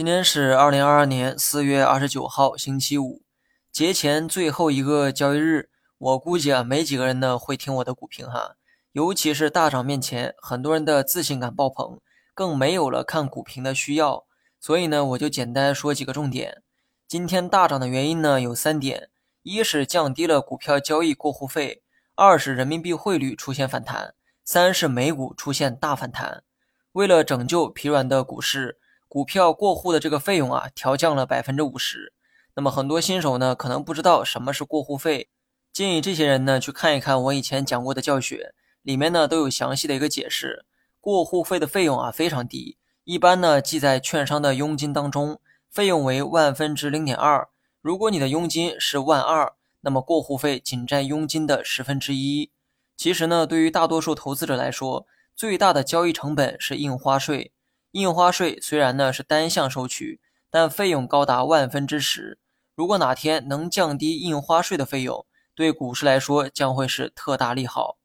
今天是2022年4月29号星期五，节前最后一个交易日，我估计没几个人会听我的股评哈，尤其是大涨面前，很多人的自信感爆棚，更没有了看股评的需要，所以我就简单说几个重点。今天大涨的原因有3点，一是降低了股票交易过户费，2是人民币汇率出现反弹，3是美股出现大反弹。为了拯救疲软的股市，股票过户的这个费用调降了 50%。 那么很多新手可能不知道什么是过户费，建议这些人去看一看我以前讲过的教学，里面都有详细的一个解释。过户费的费用非常低，一般记在券商的佣金当中，费用为0.2%。如果你的佣金是12000，那么过户费仅占佣金的1/10。其实对于大多数投资者来说，最大的交易成本是印花税。印花税虽然是单向收取，但费用高达10%。如果哪天能降低印花税的费用，对股市来说将会是特大利好。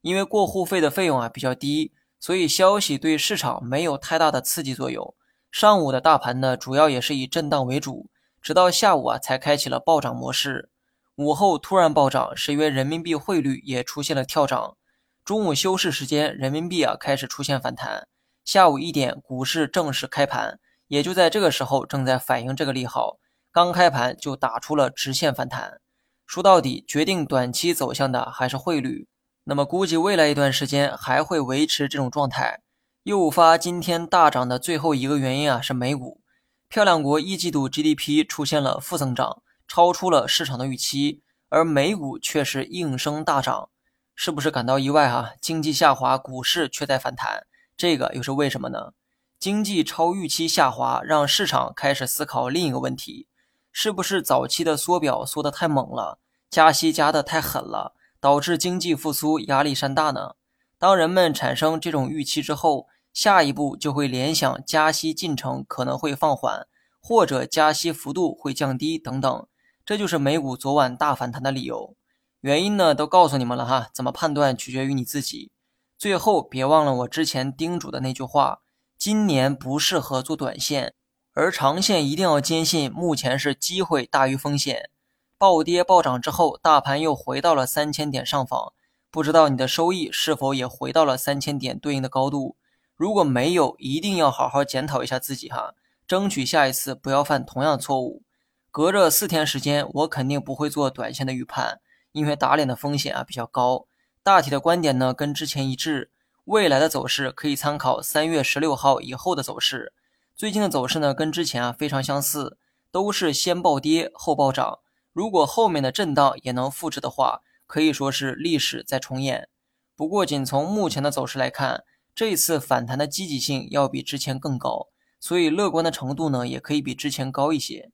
因为过户费的费用比较低，所以消息对市场没有太大的刺激作用。上午的大盘主要也是以震荡为主，直到下午才开启了暴涨模式。午后突然暴涨是因为人民币汇率也出现了跳涨。中午休市时间，人民币开始出现反弹。下午1点，股市正式开盘，也就在这个时候正在反映这个利好，刚开盘就打出了直线反弹。说到底，决定短期走向的还是汇率，那么估计未来一段时间还会维持这种状态。诱发今天大涨的最后一个原因是美股。漂亮国一季度 GDP 出现了负增长，超出了市场的预期，而美股却是应声大涨。是不是感到意外啊？经济下滑，股市却在反弹，这个又是为什么呢？经济超预期下滑让市场开始思考另一个问题，是不是早期的缩表缩得太猛了，加息加得太狠了，导致经济复苏压力山大呢？当人们产生这种预期之后，下一步就会联想加息进程可能会放缓，或者加息幅度会降低等等。这就是美股昨晚大反弹的理由。原因都告诉你们了哈，怎么判断取决于你自己。最后别忘了我之前叮嘱的那句话，今年不适合做短线，而长线一定要坚信目前是机会大于风险。暴跌暴涨之后，大盘又回到了3000点上方，不知道你的收益是否也回到了3000点对应的高度。如果没有，一定要好好检讨一下自己哈，争取下一次不要犯同样错误。隔着4天时间，我肯定不会做短线的预判，因为打脸的风险比较高。大体的观点跟之前一致，未来的走势可以参考3月16号以后的走势。最近的走势跟之前非常相似，都是先暴跌后暴涨。如果后面的震荡也能复制的话，可以说是历史在重演。不过仅从目前的走势来看，这次反弹的积极性要比之前更高，所以乐观的程度也可以比之前高一些。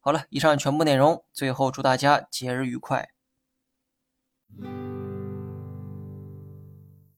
好了，以上全部内容，最后祝大家节日愉快。